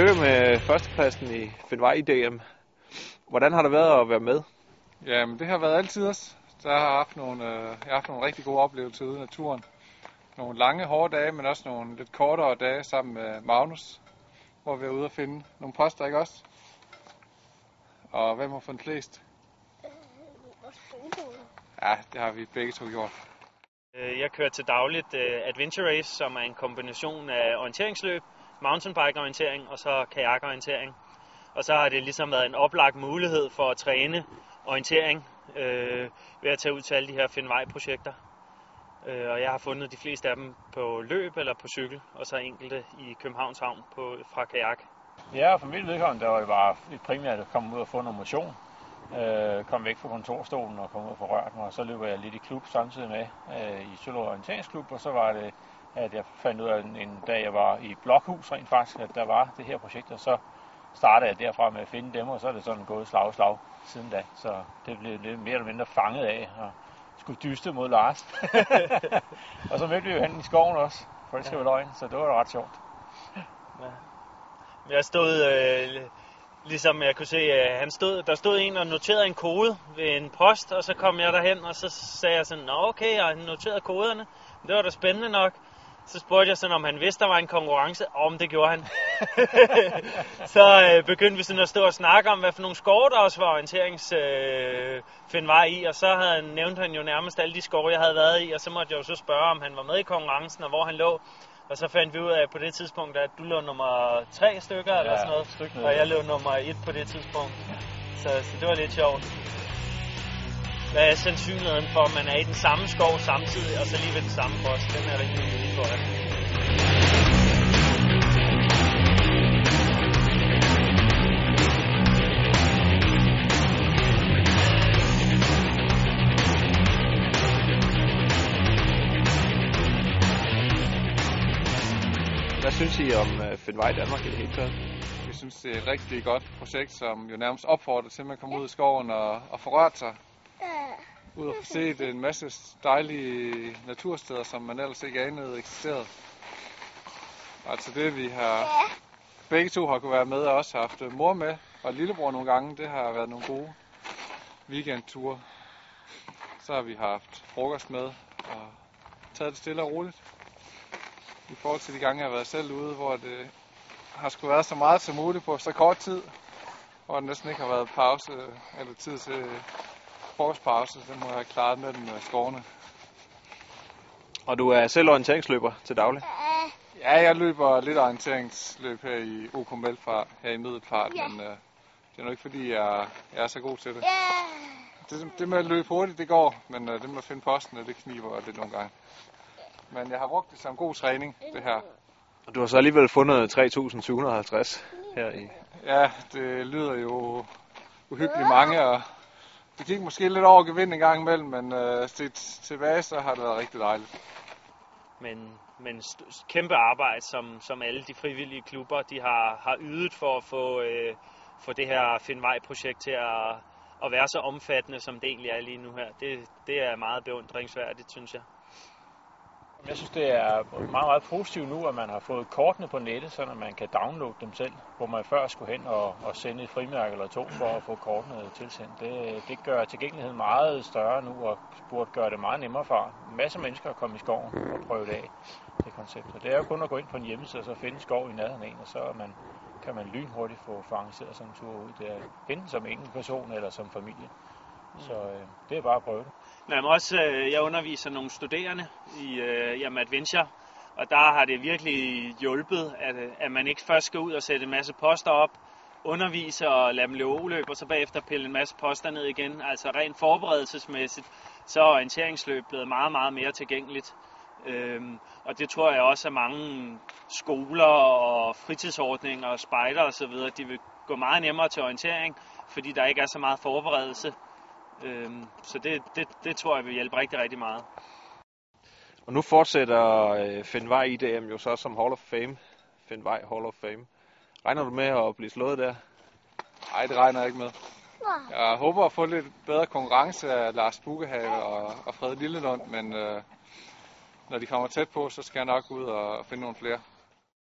Tillykke med førstepladsen i Find vej i DM. Hvordan har det været at være med? Jamen, det har været altid også. Jeg har haft nogle rigtig gode oplevelser ude i naturen. Nogle lange, hårde dage, men også nogle lidt kortere dage sammen med Magnus, hvor vi er ude at finde nogle poster, ikke også? Og hvem har fundet flest? Ja, det har vi begge to gjort. Jeg kører til dagligt Adventure Race, som er en kombination af orienteringsløb, mountainbike-orientering og så kajakorientering. Og så har det ligesom været en oplagt mulighed for at træne orientering ved at tage ud til alle de her Find Vej-projekter. Og jeg har fundet de fleste af dem på løb eller på cykel, og så enkelte i Københavns Havn fra kajak. Ja, og for mit vedkommende der var det bare primært at komme ud og få noget motion. Kom væk fra kontorstolen og kom ud og forrørte mig, og så løb jeg lidt i klub samtidig med i Sølårer Orienteringsklub, og så var det, at jeg fandt ud af en dag, jeg var i Blokhus rent faktisk, at der var det her projekt, og så startede jeg derfra med at finde dem, og så er det sådan gået slag og slag siden da, så det blev lidt mere eller mindre fanget af, og skulle dyste mod Lars. Og så mødte vi jo hen i skoven også, for det skal være løgn, så det var ret sjovt. Ja. Jeg stod... Ligesom jeg kunne se, der stod en og noterede en kode ved en post, og så kom jeg derhen, og så sagde jeg sådan, nå okay, jeg noterede koderne, det var da spændende nok. Så spurgte jeg sådan, om han vidste, der var en konkurrence, og om det gjorde han. Så begyndte vi sådan at stå og snakke om, hvad for nogle skove der også var orienteringsfind vej i, og så havde nævnte han jo nærmest alle de skove, jeg havde været i, og så måtte jeg jo så spørge, om han var med i konkurrencen, og hvor han lå. Og så fandt vi ud af på det tidspunkt, at du lå nummer 3 stykker eller sådan noget, og jeg lå nummer 1 på det tidspunkt. Så det var lidt sjovt. Hvad er sandsynligheden for, at man er i den samme skov samtidig, og så lige ved den samme post? Den er rigtig unik for dig. Hvad synes I om Find vej i Danmark i det hele taget? Vi synes, det er et rigtig godt projekt, som jo nærmest opfordrer til, at man kommer ud i skoven og forrører sig. Ud og se en masse dejlige natursteder, som man ellers ikke anede eksisterede. Altså det, vi har begge to har kunne være med, og også har haft mor med og lillebror nogle gange, det har været nogle gode weekendture. Så har vi haft frokost med og taget det stille og roligt. I forhold til de gange, jeg har været selv ude, hvor det har skulle været så meget som muligt på så kort tid, hvor der næsten ikke har været pause eller tid til frokostpause, så den må jeg have klaret med den skovene. Og du er selv orienteringsløber til daglig? Ja, jeg løber lidt orienteringsløb her i OK Melfart, her i Middelfart, men det er nok ikke fordi, jeg er så god til det. Det med at løbe hurtigt, det går, men det med at finde posten, det kniber lidt nogle gange. Men jeg har brugt det som god træning, det her. Og du har så alligevel fundet 3.750 her i... Ja, det lyder jo uhyggeligt mange, og det gik måske lidt over gevind en gang imellem, men set tilbage, så har det været rigtig dejligt. Men kæmpe arbejde, som alle de frivillige klubber, de har ydet for at få det her Find Vej-projekt til at være så omfattende, som det egentlig er lige nu her. Det er meget beundringsværdigt, synes jeg. Jeg synes, det er meget, meget positivt nu, at man har fået kortene på nettet, så man kan downloade dem selv, hvor man før skulle hen og sende et frimærke eller to for at få kortene tilsendt. Det gør tilgængeligheden meget større nu, og burde gøre det meget nemmere for en masse mennesker at komme i skoven og prøve det af, det koncept. Og det er jo kun at gå ind på en hjemmeside og så finde skov i nærheden af en, og så kan man lynhurtigt få arrangeret sådan en tur ud der, enten som enkelt person eller som familie. Så det er bare at prøve det. Jamen også, jeg underviser nogle studerende i Adventure, og der har det virkelig hjulpet, at man ikke først skal ud og sætte en masse poster op, undervise og lade dem løbe oløb, og så bagefter pille en masse poster ned igen. Altså rent forberedelsesmæssigt, så er orienteringsløb blevet meget, meget mere tilgængeligt. Og det tror jeg også, at mange skoler og fritidsordninger og spejder osv., de vil gå meget nemmere til orientering, fordi der ikke er så meget forberedelse. Så det tror jeg vil hjælpe rigtig, rigtig meget. Og nu fortsætter Find Vej i DM jo så som Hall of Fame. Find Vej Hall of Fame. Regner du med at blive slået der? Nej, det regner jeg ikke med. Jeg håber at få lidt bedre konkurrence af Lars Bukkehave og Frede Lillelund, men når de kommer tæt på, så skal jeg nok ud og finde nogle flere.